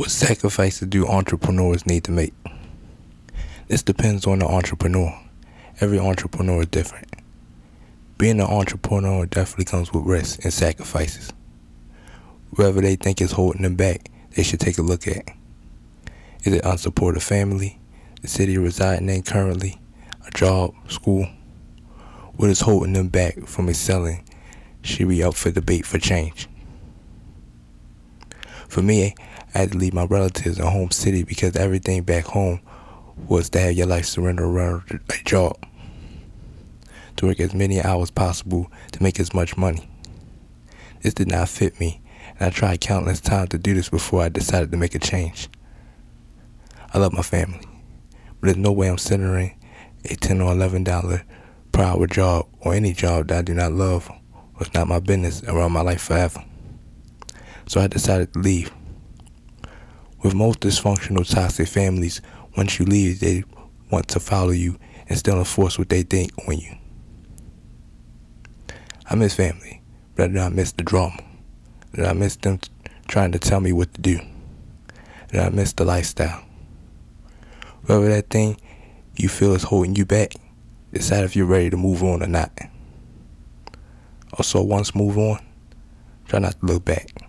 What sacrifices do entrepreneurs need to make? This depends on the entrepreneur. Every entrepreneur is different. Being an entrepreneur definitely comes with risks and sacrifices. Whatever they think is holding them back, they should take a look at. Is it unsupportive family, the city residing in currently, a job, school? What is holding them back from excelling should be up for debate for change. For me, I had to leave my relatives and home city because everything back home was to have your life surrendered around a job, to work as many hours possible to make as much money. This did not fit me, and I tried countless times to do this before I decided to make a change. I love my family, but there's no way I'm centering a $10 or $11 per hour job or any job that I do not love or is not my business around my life forever. So I decided to leave. With most dysfunctional, toxic families, once you leave, they want to follow you and still enforce what they think on you. I miss family, but I do not miss the drama. And I miss them trying to tell me what to do. And I miss the lifestyle. Whatever that thing you feel is holding you back, decide if you're ready to move on or not. Also, once move on, try not to look back.